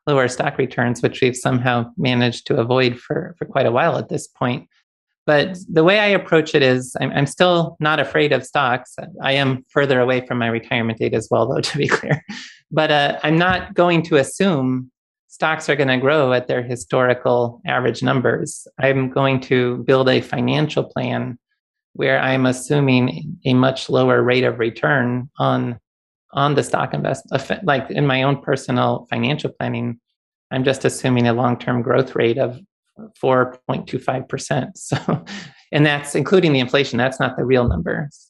lower stock returns, which we've somehow managed to avoid for, for quite a while at this point. But the way I approach it is, I'm, I'm still not afraid of stocks. I am further away from my retirement date as well, though, to be clear. But uh, I'm not going to assume stocks are going to grow at their historical average numbers. I'm going to build a financial plan where I'm assuming a much lower rate of return on, on the stock investment. Like in my own personal financial planning, I'm just assuming a long-term growth rate of four point two five percent. So, and that's including the inflation. That's not the real numbers.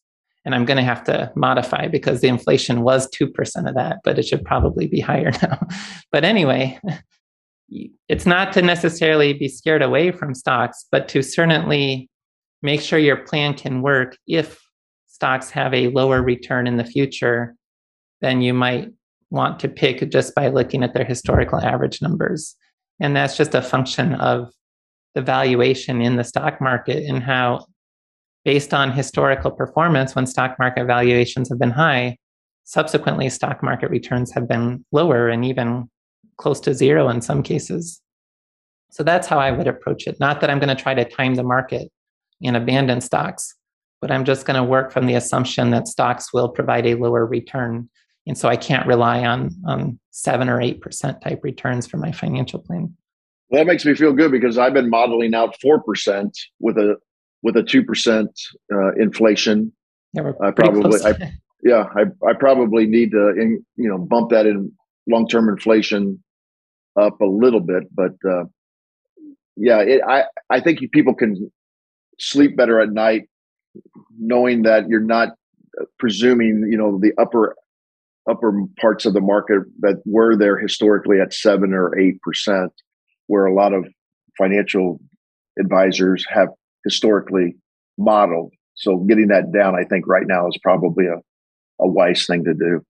And I'm going to have to modify because the inflation was two percent of that, but it should probably be higher now. But anyway, it's not to necessarily be scared away from stocks, but to certainly make sure your plan can work if stocks have a lower return in the future than you might want to pick just by looking at their historical average numbers. And that's just a function of the valuation in the stock market and how, based on historical performance, when stock market valuations have been high, subsequently stock market returns have been lower and even close to zero in some cases. So that's how I would approach it. Not that I'm going to try to time the market and abandon stocks, but I'm just going to work from the assumption that stocks will provide a lower return. And so I can't rely on um, seven or eight percent type returns for my financial plan. Well, that makes me feel good because I've been modeling out four percent with a with a two percent uh, inflation. Yeah, we're I probably, I, yeah, I, I probably need to in, you know bump that in long term inflation up a little bit, but uh, yeah, it, I I think people can sleep better at night knowing that you're not presuming you know the upper. upper parts of the market that were there historically at seven or eight percent, where a lot of financial advisors have historically modeled. So getting that down, I think right now is probably a, a wise thing to do.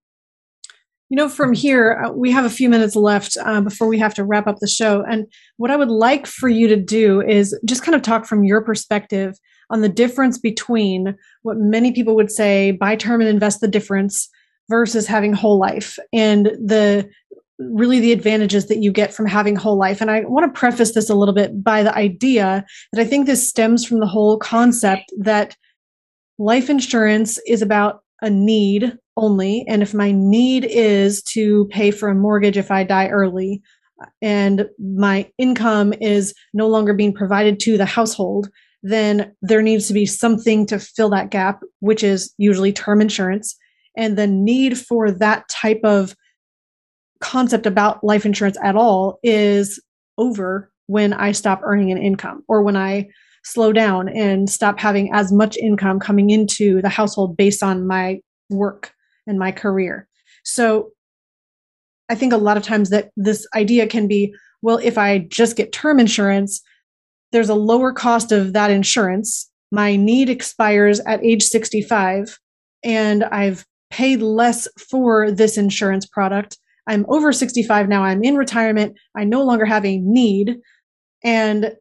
You know, from here, uh, we have a few minutes left um, before we have to wrap up the show. And what I would like for you to do is just kind of talk from your perspective on the difference between what many people would say, buy term and invest the difference, versus having whole life and the really the advantages that you get from having whole life. And I want to preface this a little bit by the idea that I think this stems from the whole concept that life insurance is about a need only. And if my need is to pay for a mortgage if I die early and my income is no longer being provided to the household, then there needs to be something to fill that gap, which is usually term insurance. And the need for that type of concept about life insurance at all is over when I stop earning an income or when I slow down and stop having as much income coming into the household based on my work and my career. So I think a lot of times that this idea can be, well, if I just get term insurance, there's a lower cost of that insurance. My need expires at age sixty-five and I've paid less for this insurance product. I'm over sixty-five now. I'm in retirement. I no longer have a need and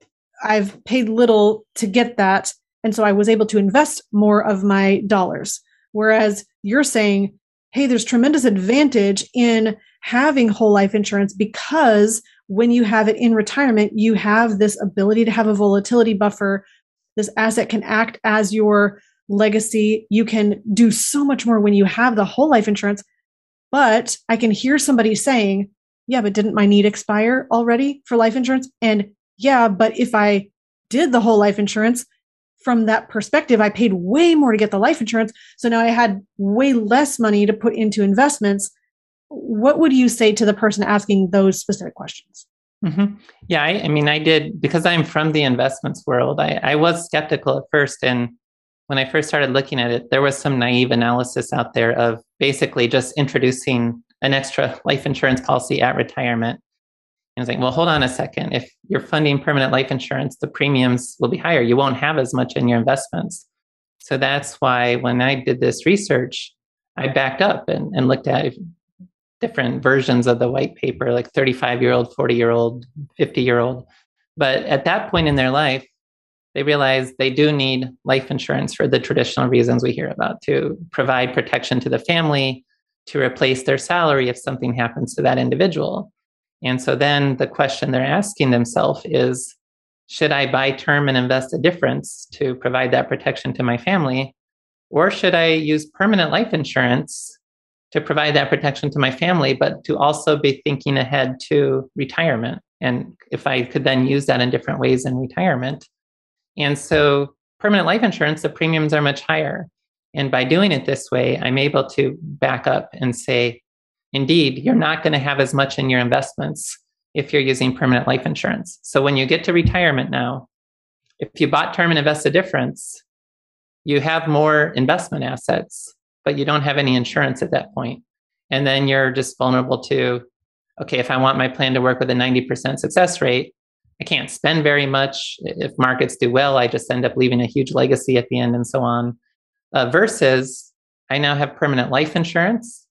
I've paid little to get that. And so I was able to invest more of my dollars. Whereas you're saying, hey, there's tremendous advantage in having whole life insurance because when you have it in retirement, you have this ability to have a volatility buffer. This asset can act as your legacy. You can do so much more when you have the whole life insurance. But I can hear somebody saying, yeah, but didn't my need expire already for life insurance? And yeah, but if I did the whole life insurance from that perspective, I paid way more to get the life insurance. So now I had way less money to put into investments. What would you say to the person asking those specific questions? Mm-hmm. Yeah, I, I mean, I did, because I'm from the investments world, I, I was skeptical at first. And when I first started looking at it, there was some naive analysis out there of basically just introducing an extra life insurance policy at retirement. And I was like, well, hold on a second. If you're funding permanent life insurance, the premiums will be higher. You won't have as much in your investments. So that's why when I did this research, I backed up and, and looked at different versions of the white paper, like thirty-five-year-old, forty-year-old, fifty-year-old. But at that point in their life, they realize they do need life insurance for the traditional reasons we hear about, to provide protection to the family, to replace their salary if something happens to that individual. And so then the question they're asking themselves is, should I buy term and invest the difference to provide that protection to my family? Or should I use permanent life insurance to provide that protection to my family, but to also be thinking ahead to retirement? And if I could then use that in different ways in retirement. And so permanent life insurance, the premiums are much higher. And by doing it this way, I'm able to back up and say, indeed, you're not going to have as much in your investments if you're using permanent life insurance. So when you get to retirement now, if you bought term and invest the difference, you have more investment assets, but you don't have any insurance at that point. And then you're just vulnerable to, okay, if I want my plan to work with a ninety percent success rate, I can't spend very much. If markets do well, I just end up leaving a huge legacy at the end and so on. Uh, versus I now have permanent life insurance.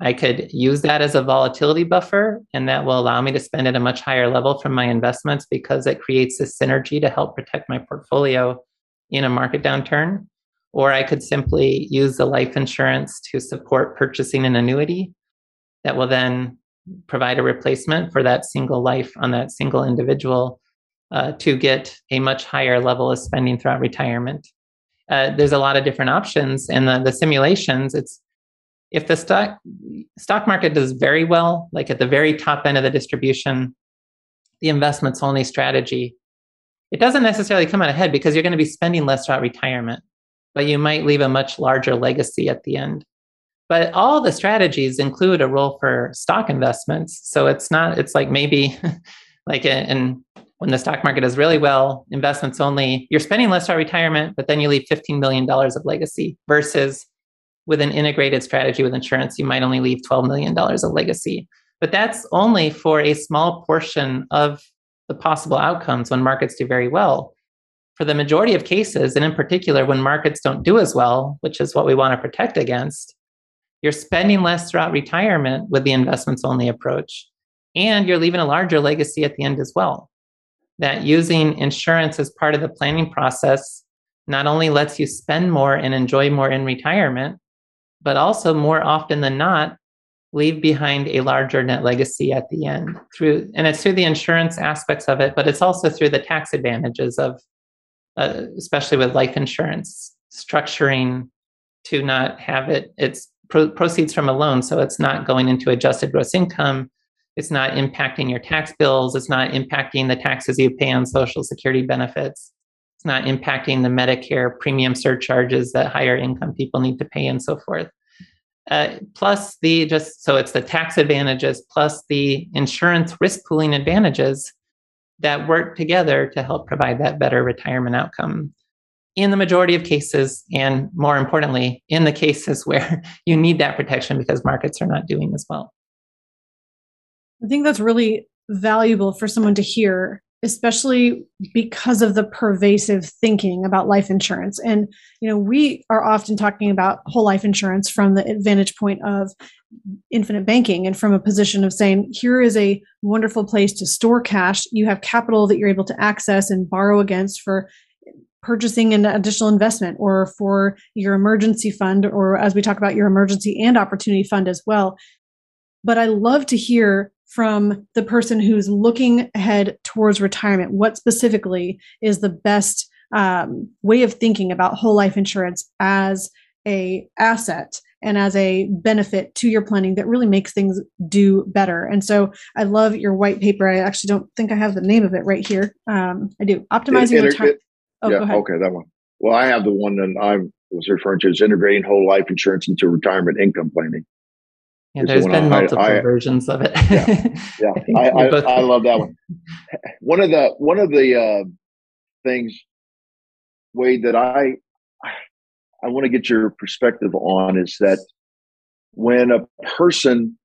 I could use that as a volatility buffer, and that will allow me to spend at a much higher level from my investments because it creates a synergy to help protect my portfolio in a market downturn. Or I could simply use the life insurance to support purchasing an annuity that will then provide a replacement for that single life on that single individual uh, to get a much higher level of spending throughout retirement. Uh, there's a lot of different options, and the, the simulations, it's if the stock stock market does very well, like at the very top end of the distribution, the investment's only strategy, it doesn't necessarily come out ahead because you're going to be spending less throughout retirement, but you might leave a much larger legacy at the end. But all the strategies include a role for stock investments. So it's not, it's like maybe like in, when the stock market does really well, investments only, you're spending less throughout retirement, but then you leave fifteen million dollars of legacy versus with an integrated strategy with insurance, you might only leave twelve million dollars of legacy. But that's only for a small portion of the possible outcomes when markets do very well. For the majority of cases, and in particular, when markets don't do as well, which is what we want to protect against, you're spending less throughout retirement with the investments-only approach. And you're leaving a larger legacy at the end as well. That using insurance as part of the planning process not only lets you spend more and enjoy more in retirement, but also more often than not, leave behind a larger net legacy at the end. Through, and it's through the insurance aspects of it, but it's also through the tax advantages of, uh, especially with life insurance, structuring to not have it, it's pro- proceeds from a loan, so it's not going into adjusted gross income, it's not impacting your tax bills, it's not impacting the taxes you pay on Social Security benefits. Not impacting the Medicare premium surcharges that higher income people need to pay and so forth. Uh, plus the just, so it's the tax advantages, plus the insurance risk pooling advantages that work together to help provide that better retirement outcome in the majority of cases. And more importantly, in the cases where you need that protection because markets are not doing as well. I think that's really valuable for someone to hear, especially because of the pervasive thinking about life insurance. And, you know, we are often talking about whole life insurance from the vantage point of infinite banking and from a position of saying, here is a wonderful place to store cash. You have capital that you're able to access and borrow against for purchasing an additional investment or for your emergency fund, or as we talk about your emergency and opportunity fund as well. But I love to hear from the person who's looking ahead towards retirement, what specifically is the best um, way of thinking about whole life insurance as a asset and as a benefit to your planning that really makes things do better. And so I love your white paper. I actually don't think I have the name of it right here. Um, I do. Optimizing Retirement. Oh, yeah, go ahead. Okay, that one. Well, I have the one that I was referring to as integrating whole life insurance into retirement income planning. Yeah, there's been I, multiple I, versions of it. Yeah, yeah. I, I, I, I love that one. One of the one of the uh, things, Wade, that I I want to get your perspective on is that when a person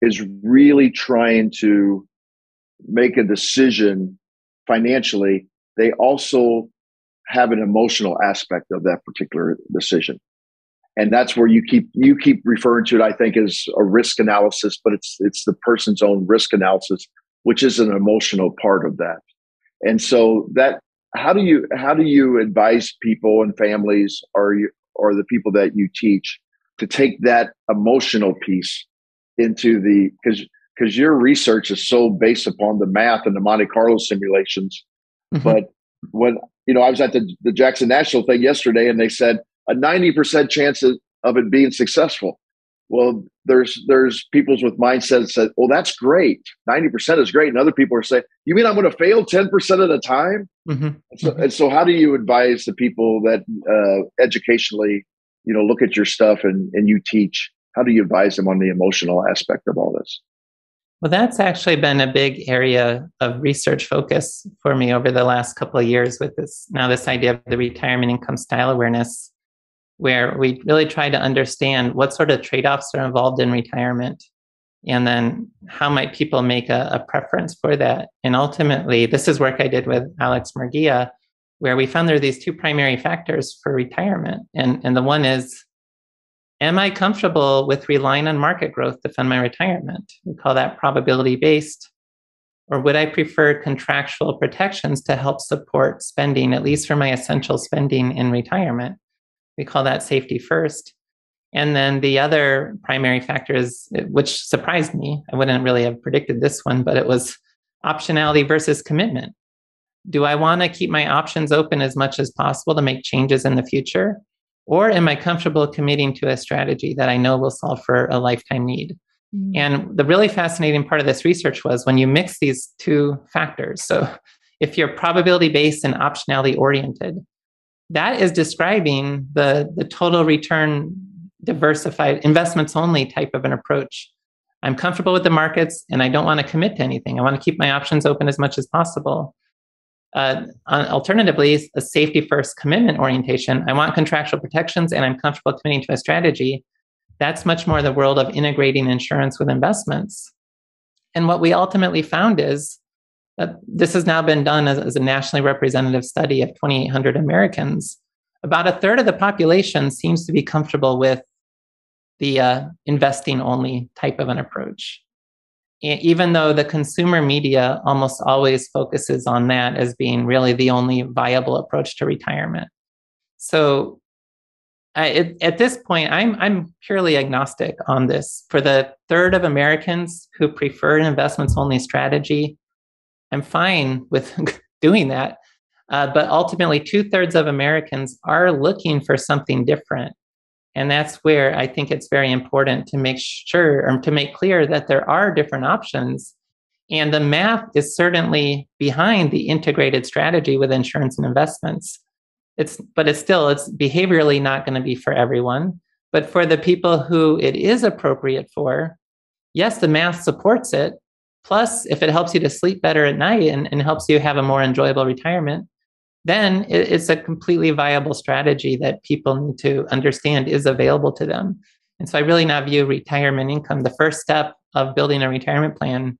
is really trying to make a decision financially, they also have an emotional aspect of that particular decision. And that's where you keep you keep referring to it, I think, as a risk analysis, but it's it's the person's own risk analysis, which is an emotional part of that. And so that how do you how do you advise people and families or you or the people that you teach to take that emotional piece into the because because your research is so based upon the math and the Monte Carlo simulations. Mm-hmm. But when you know I was at the, the Jackson National thing yesterday and they said a ninety percent chance of, of it being successful. Well, there's there's people with mindsets that, well, that's great. ninety percent is great. And other people are saying, you mean I'm going to fail ten percent of the time? Mm-hmm. So, and so how do you advise the people that uh, educationally, you know, look at your stuff and, and you teach? How do you advise them on the emotional aspect of all this? Well, that's actually been a big area of research focus for me over the last couple of years with this. Now, this idea of the retirement income style awareness, where we really try to understand what sort of trade-offs are involved in retirement And then how might people make a, a preference for that? And ultimately, this is work I did with Alex Murguia, where we found there are these two primary factors for retirement. And, and the one is, am I comfortable with relying on market growth to fund my retirement? We call that probability-based. Or would I prefer contractual protections to help support spending, at least for my essential spending in retirement? We call that safety first. And then the other primary factor is, which surprised me, I wouldn't really have predicted this one, but it was optionality versus commitment. Do I want to keep my options open as much as possible to make changes in the future? Or am I comfortable committing to a strategy that I know will solve for a lifetime need? Mm-hmm. And the really fascinating part of this research was when you mix these two factors. So if you're probability-based and optionality-oriented, that is describing the, the total return diversified investments only type of an approach. I'm comfortable with the markets and I don't want to commit to anything. I want to keep my options open as much as possible. Uh, alternatively, a safety first commitment orientation. I want contractual protections and I'm comfortable committing to a strategy. That's much more the world of integrating insurance with investments. And what we ultimately found is that this has now been done as, as a nationally representative study of twenty-eight hundred Americans. About a third of the population seems to be comfortable with the uh, investing only type of an approach. And even though the consumer media almost always focuses on that as being really the only viable approach to retirement. So I, it, at this point, I'm, I'm purely agnostic on this. For the third of Americans who prefer an investments only strategy, I'm fine with doing that. Uh, but ultimately, two-thirds of Americans are looking for something different. And that's where I think it's very important to make sure or to make clear that there are different options. And the math is certainly behind the integrated strategy with insurance and investments. It's, but it's still, it's behaviorally not going to be for everyone. But for the people who it is appropriate for, yes, the math supports it. Plus, if it helps you to sleep better at night and, and helps you have a more enjoyable retirement, then it's a completely viable strategy that people need to understand is available to them. And so I really now view retirement income. The first step of building a retirement plan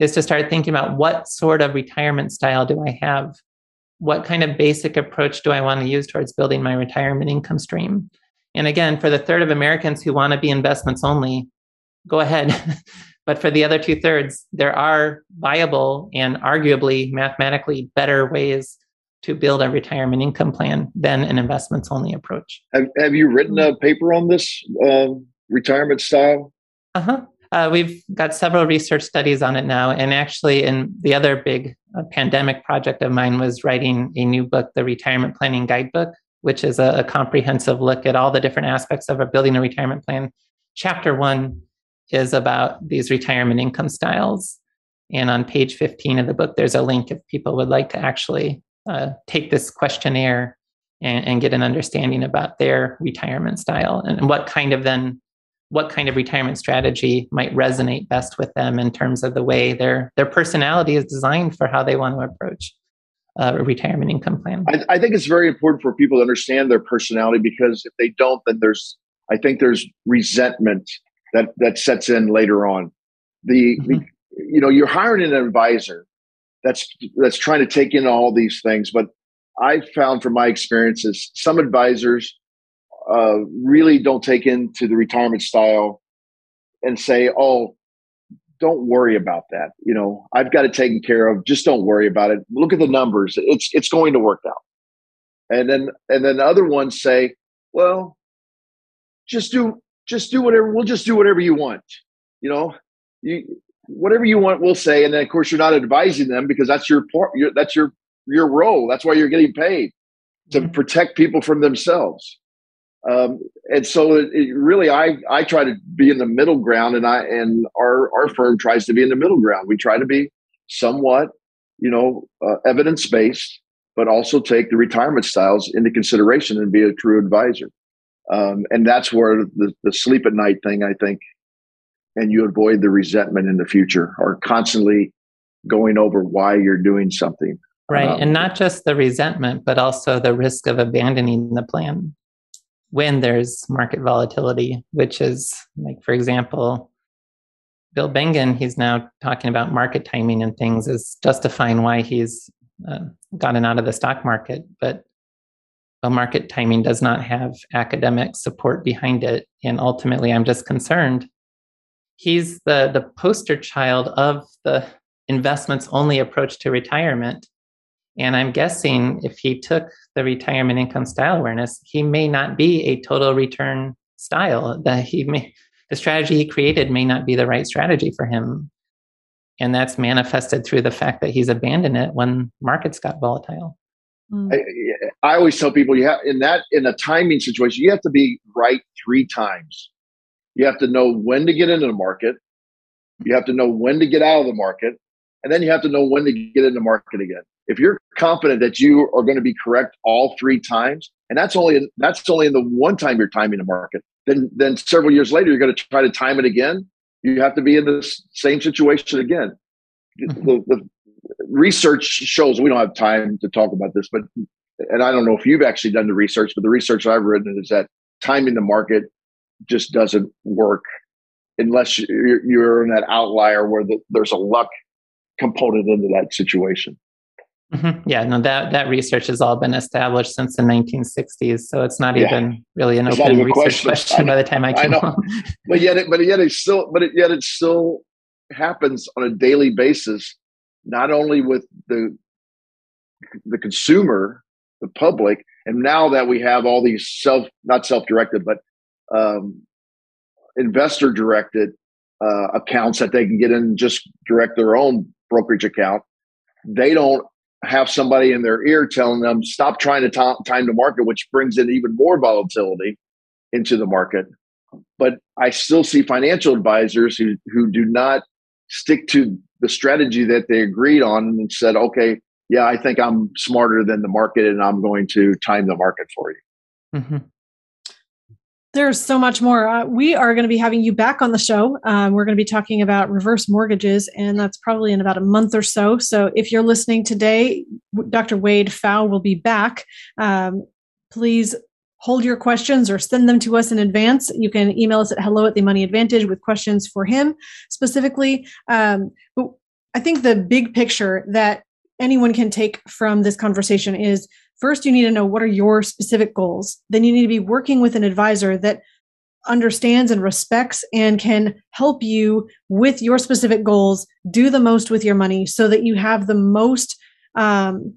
is to start thinking about what sort of retirement style do I have? What kind of basic approach do I want to use towards building my retirement income stream? And again, for the third of Americans who want to be investments only, go ahead. But for the other two thirds, there are viable and arguably mathematically better ways to build a retirement income plan than an investments only approach. Have, have you written a paper on this uh, retirement style? Uh-huh. Uh, we've got several research studies on it now. And actually, in the other big uh, pandemic project of mine was writing a new book, the Retirement Planning Guidebook, which is a, a comprehensive look at all the different aspects of a building a retirement plan. Chapter one is about these retirement income styles. And on page fifteen of the book, there's a link if people would like to actually uh, take this questionnaire and, and get an understanding about their retirement style and what kind of then, what kind of retirement strategy might resonate best with them in terms of the way their, their personality is designed for how they want to approach uh, a retirement income plan. I, I think it's very important for people to understand their personality, because if they don't, then there's, I think there's resentment that, that sets in later on. The, mm-hmm. the you know, you're hiring an advisor that's that's trying to take in all these things, but I found from my experiences some advisors uh, really don't take into the retirement style and say, "Oh, don't worry about that. You know, I've got it taken care of. Just don't worry about it. Look at the numbers. It's it's going to work out." And then and then the other ones say, "Well, just do." Just do whatever, we'll just do whatever you want. You know, you, whatever you want, we'll say. And then of course you're not advising them, because that's your part, your, that's your, your role. That's why you're getting paid, to protect people from themselves. Um, and so it, it really, I, I try to be in the middle ground, and I, and our, our firm tries to be in the middle ground. We try to be somewhat, you know, uh, evidence-based, but also take the retirement styles into consideration and be a true advisor. Um, and that's where the, the sleep at night thing, I think, and you avoid the resentment in the future, or constantly going over why you're doing something. Right. Um, and not just the resentment, but also the risk of abandoning the plan when there's market volatility, which is like, for example, Bill Bengen, he's now talking about market timing and things as justifying why he's uh, gotten out of the stock market. But well, market timing does not have academic support behind it. And ultimately, I'm just concerned. He's the, the poster child of the investments-only approach to retirement. And I'm guessing if he took the retirement income style awareness, he may not be a total return style. That he may, the strategy he created may not be the right strategy for him. And that's manifested through the fact that he's abandoned it when markets got volatile. Mm. I, I always tell people, you have in that in a timing situation, you have to be right three times. You have to know when to get into the market. You have to know when to get out of the market. And then you have to know when to get in the market again. If you're confident that you are going to be correct all three times, and that's only in, that's only in the one time you're timing the market, then then several years later you're going to try to time it again. You have to be in the same situation again. The, the research shows, we don't have time to talk about this, but and I don't know if you've actually done the research, but the research I've written is that timing the market just doesn't work unless you're, you're in that outlier where the, there's a luck component into that situation. Mm-hmm. Yeah, no, that, that research has all been established since the nineteen sixties, so it's not yeah. even really an it's open research question, question by the time I came I know. But yet, it, but yet, it still, but it, yet, it still happens on a daily basis. Not only with the the consumer, the public, and now that we have all these self, not self-directed, but um, investor-directed uh, accounts that they can get in and just direct their own brokerage account. They don't have somebody in their ear telling them, stop trying to t- time the market, which brings in even more volatility into the market. But I still see financial advisors who, who do not stick to the strategy that they agreed on and said, okay, yeah, I think I'm smarter than the market and I'm going to time the market for you. Mm-hmm. There's so much more. Uh, we are going to be having you back on the show. Um, we're going to be talking about reverse mortgages, and that's probably in about a month or so. So if you're listening today, Doctor Wade Pfau will be back. Um, please hold your questions or send them to us in advance. You can email us at hello at the Money Advantage with questions for him specifically. Um, but I think the big picture that anyone can take from this conversation is, first, you need to know what are your specific goals. Then you need to be working with an advisor that understands and respects and can help you with your specific goals, do the most with your money so that you have the most, um,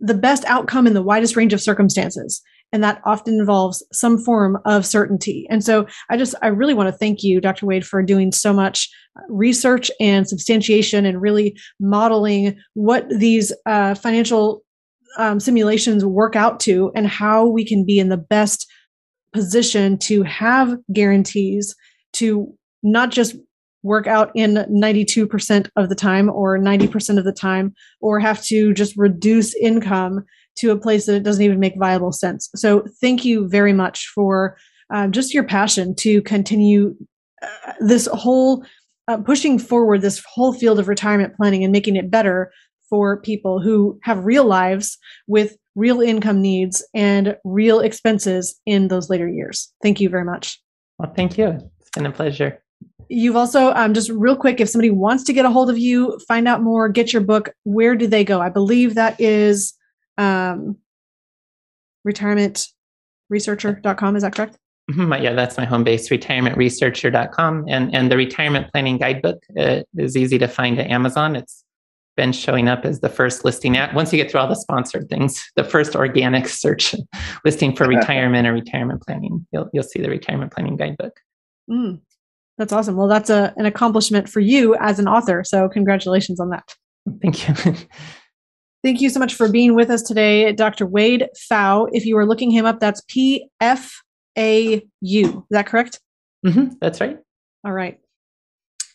the best outcome in the widest range of circumstances. And that often involves some form of certainty. And so I just, I really want to thank you, Doctor Wade, for doing so much research and substantiation and really modeling what these uh, financial Um, simulations work out to and how we can be in the best position to have guarantees to not just work out in ninety-two percent of the time or ninety percent of the time, or have to just reduce income to a place that it doesn't even make viable sense. So thank you very much for uh, just your passion to continue uh, this whole, uh, pushing forward this whole field of retirement planning and making it better for people who have real lives with real income needs and real expenses in those later years. Thank you very much. Well, thank you. It's been a pleasure. You've also, um, just real quick, if somebody wants to get a hold of you, find out more, get your book, where do they go? I believe that is um, retirement researcher dot com. Is that correct? Mm-hmm. Yeah, that's my home base, retirement researcher dot com. And, and the Retirement Planning Guidebook uh, is easy to find at Amazon. It's been showing up as the first listing at once you get through all the sponsored things, the first organic search listing for retirement or retirement planning. You'll you'll see the Retirement Planning Guidebook. Mm, that's awesome. Well, that's a, an accomplishment for you as an author. So congratulations on that. Thank you. Thank you so much for being with us today, Doctor Wade Pfau. If you are looking him up, that's P F A U. Is that correct? Mm-hmm, that's right. All right.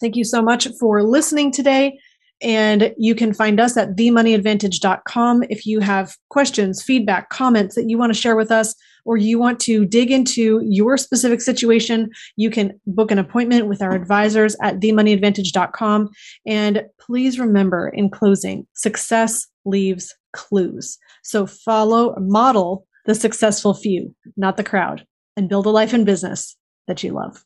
Thank you so much for listening today. And you can find us at the money advantage dot com. If you have questions, feedback, comments that you want to share with us, or you want to dig into your specific situation, you can book an appointment with our advisors at the money advantage dot com. And please remember, in closing, success leaves clues. So follow, model the successful few, not the crowd, and build a life and business that you love.